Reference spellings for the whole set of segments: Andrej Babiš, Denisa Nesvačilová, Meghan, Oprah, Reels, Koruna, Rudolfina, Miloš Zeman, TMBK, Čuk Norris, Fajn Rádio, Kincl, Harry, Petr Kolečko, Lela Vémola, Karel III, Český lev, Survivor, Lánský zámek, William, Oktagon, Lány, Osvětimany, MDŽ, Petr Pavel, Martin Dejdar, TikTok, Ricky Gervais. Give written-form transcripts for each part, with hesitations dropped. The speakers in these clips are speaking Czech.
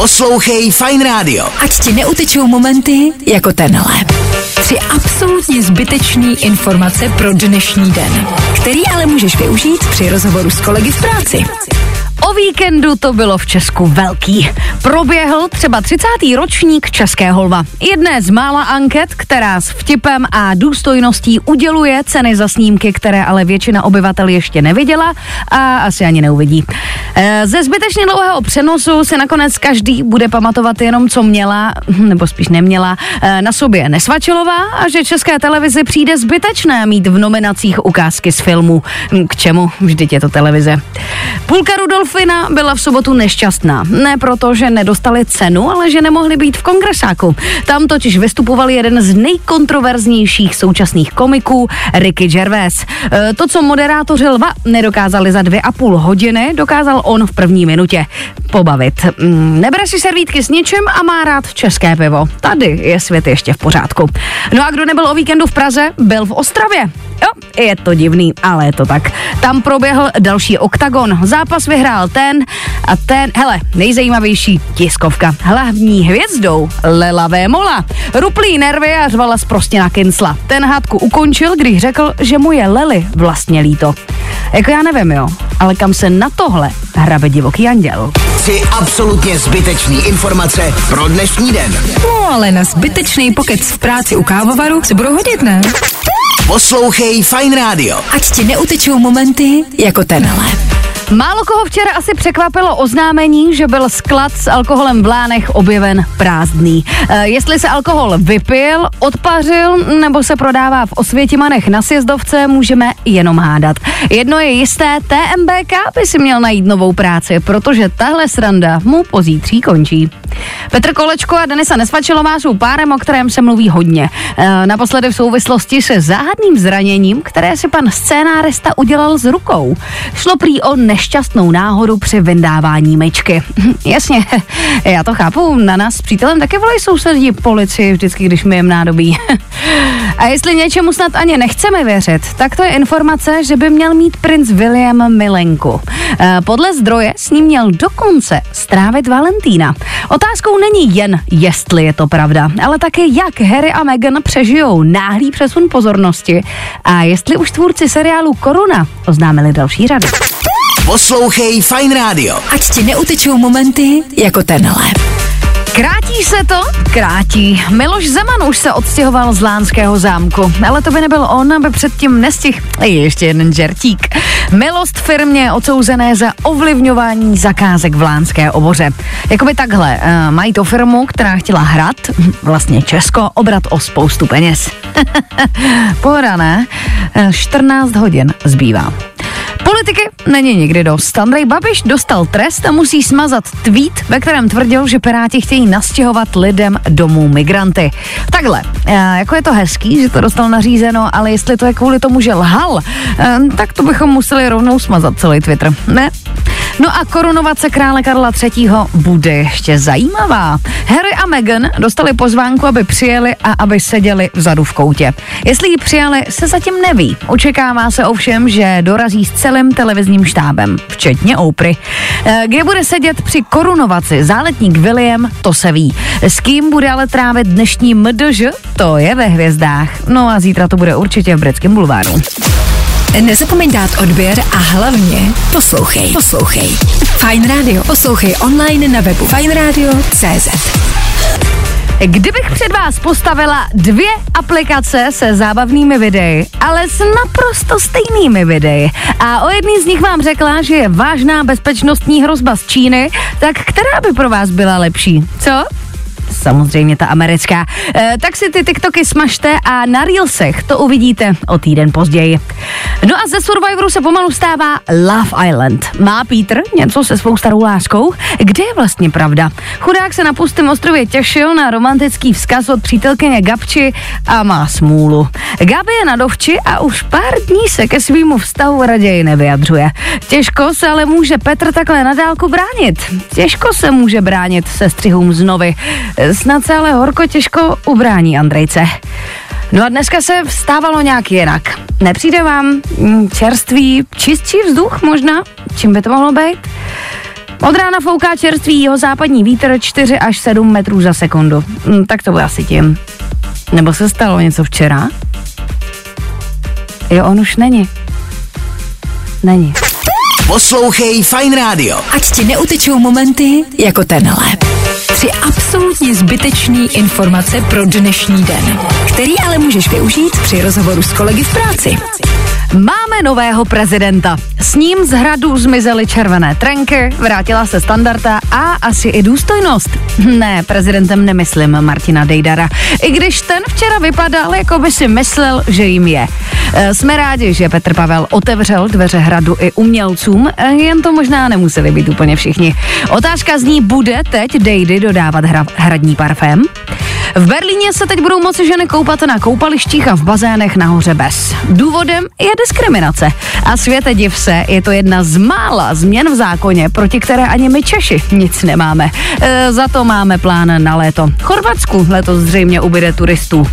Poslouchej Fajn Rádio. Ať ti neutečou momenty jako tenhle. Tři absolutně zbytečné informace pro dnešní den, který ale můžeš využít při rozhovoru s kolegy v práci. O víkendu to bylo v Česku velký. Proběhl třeba 30. ročník Českého lva. Jedné z mála anket, která s vtipem a důstojností uděluje ceny za snímky, které ale většina obyvatel ještě neviděla a asi ani neuvidí. Ze zbytečně dlouhého přenosu se nakonec každý bude pamatovat jenom, co měla, nebo spíš neměla, na sobě Nesvačilová a že České televizi přijde zbytečné mít v nominacích ukázky z filmu. K čemu? Vždyť je to televize. Půlka Rudolfina byla v sobotu nešťastná. Ne proto, že nedostali cenu, ale že nemohli být v kongresáku. Tam totiž vystupoval jeden z nejkontroverznějších současných komiků, Ricky Gervais. To, co moderátoři Lva nedokázali za 2,5 hodiny, dokázal on v první minutě. Pobavit. Nebere si servítky s ničem a má rád české pivo. Tady je svět ještě v pořádku. No a kdo nebyl o víkendu v Praze, byl v Ostravě. Jo, je to divný, ale je to tak. Tam proběhl další Oktagon. Zápas vyhrál ten a ten. Hele, nejzajímavější tiskovka. Hlavní hvězdou Lela Vémola. Ruplý nervy a řvala sprostě na Kincla. Ten hádku ukončil, když řekl, že mu je Lely vlastně líto. Jako já nevím, jo, ale kam se na tohle hrabe divoký anděl. Tři absolutně zbytečný informace pro dnešní den. No, ale na zbytečný pokec v práci u kávovaru se budou hodit, ne? Poslouchej Fajn Rádio. Ať ti neutečou momenty jako tenhle. Málo koho včera asi překvapilo oznámení, že byl sklad s alkoholem v Lánech objeven prázdný. Jestli se alkohol vypil, odpařil nebo se prodává v Osvětimanech na sjezdovce, můžeme jenom hádat. Jedno je jisté, TMBK by si měl najít novou práci, protože tahle sranda mu pozítří končí. Petr Kolečko a Denisa Nesvačilová jsou párem, o kterém se mluví hodně. Naposledy v souvislosti se záhadným zraněním, které si pan scénárista udělal s rukou. Šlo prý o nešťastnou náhodu při vyndávání myčky. Jasně, já to chápu, na nás s přítelem taky volají sousedí policii vždycky, když myjem nádobí. A jestli něčemu snad ani nechceme věřit, tak to je informace, že by měl mít princ William milenku. Podle zdroje s ním měl dokonce strávit Valentína. Otázkou není jen, jestli je to pravda, ale také jak Harry a Meghan přežijou náhlý přesun pozornosti a jestli už tvůrci seriálu Koruna oznámili další řadu. Poslouchej Fajn Rádio. Ať ti neutečou momenty jako tenhle. Krátí se to? Krátí. Miloš Zeman už se odstěhoval z Lánského zámku, ale to by nebyl on, aby předtím nestihl. Ještě jeden žertík. Milost firmě odsouzené za ovlivňování zakázek v Lánské oboře. Jakoby takhle, mají to firmu, která chtěla hrát, vlastně Česko, obrat o spoustu peněz. Pohoda, ne? 14 hodin zbývá. Politiky není nikdy dost. Andrej Babiš dostal trest a musí smazat tweet, ve kterém tvrdil, že Piráti chtějí nastěhovat lidem domů migranty. Takhle, jako je to hezký, že to dostal nařízeno, ale jestli to je kvůli tomu, že lhal, tak to bychom museli rovnou smazat celý Twitter, ne? No a korunovace krále Karla III. Bude ještě zajímavá. Harry a Meghan dostali pozvánku, aby přijeli a aby seděli vzadu v koutě. Jestli ji přijali, se zatím neví. Očekává se ovšem, že dorazí s celým televizním štábem, včetně Oprah. Kde bude sedět při korunovaci záletník William, to se ví. S kým bude ale trávit dnešní MDŽ, to je ve hvězdách. No a zítra to bude určitě v Britském bulváru. Nezapomeň dát odběr a hlavně poslouchej. Fajn Radio, poslouchej online na webu fajnradio.cz. Kdybych před vás postavila 2 aplikace se zábavnými videi, ale s naprosto stejnými videi a o jedný z nich vám řekla, že je vážná bezpečnostní hrozba z Číny, tak která by pro vás byla lepší, co? Samozřejmě ta americká. Tak si ty TikToky smažte a na Reelsech to uvidíte o týden později. No a ze Survivoru se pomalu stává Love Island. Má Peter něco se svou starou láskou? Kde je vlastně pravda? Chudák se na pustém ostrově těšil na romantický vzkaz od přítelkyně Gabči a má smůlu. Gabi je na dovči a už pár dní se ke svýmu vztahu raději nevyjadřuje. Těžko se ale může Petr takhle na dálku bránit. Těžko se může bránit se střihům znovy. Snad se ale horko těžko ubrání Andrejce. No a dneska se vstávalo nějak jinak. Nepřijde vám čerstvý, čistší vzduch možná? Čím by to mohlo být? Od rána fouká čerstvý jihozápadní vítr 4 až 7 metrů za sekundu. Tak to bude asi tím. Nebo se stalo něco včera? Jo, on už není. Není. Poslouchej Fajn Rádio. Ať ti neutečou momenty jako tenhle. Tři absolutně zbytečný informace pro dnešní den, který ale můžeš využít při rozhovoru s kolegy v práci. Máme nového prezidenta. S ním z hradu zmizely červené trenky, vrátila se standarda a asi i důstojnost. Ne, prezidentem nemyslím Martina Dejdara, i když ten včera vypadal, jako by si myslel, že jim je. Jsme rádi, že Petr Pavel otevřel dveře hradu i umělcům, jen to možná nemuseli být úplně všichni. Otázka zní, bude teď Dejdy dodávat hradní parfém? V Berlíně se teď budou moci ženy koupat na koupalištích a v bazénech nahoře bez. Důvodem je diskriminace. A světe div se, je to jedna z mála změn v zákoně, proti které ani my Češi nic nemáme. Za to máme plán na léto. Chorvatsku letos zřejmě ubyde turistů.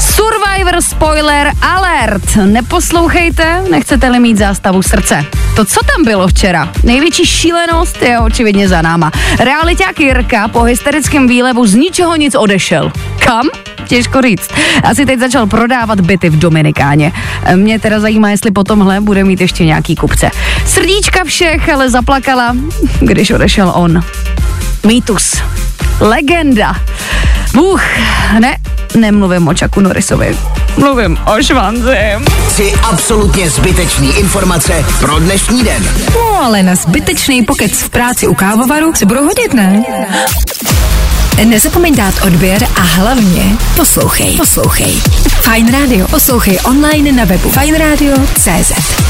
Survivor spoiler alert. Neposlouchejte, nechcete-li mít zástavu srdce. To, co tam bylo včera, největší šílenost je očividně za náma. Realiťák Jirka po hysterickém výlevu z ničeho nic odešel. Kam? Těžko říct. Asi teď začal prodávat byty v Dominikáně. Mě teda zajímá, jestli po tomhle bude mít ještě nějaký kupce. Srdíčka všech ale zaplakala, když odešel on. Mýtus. Legenda. Bůh. Ne, nemluvím o Čaku Norrisovi. Mluvím o švanzi. Tři absolutně zbytečný informace pro dnešní den. No, ale na zbytečný pokec v práci u kávovaru se budou hodit, ne? Nezapomeň dát odběr a hlavně poslouchej. Fajn Radio. Poslouchej online na webu fajnradio.cz.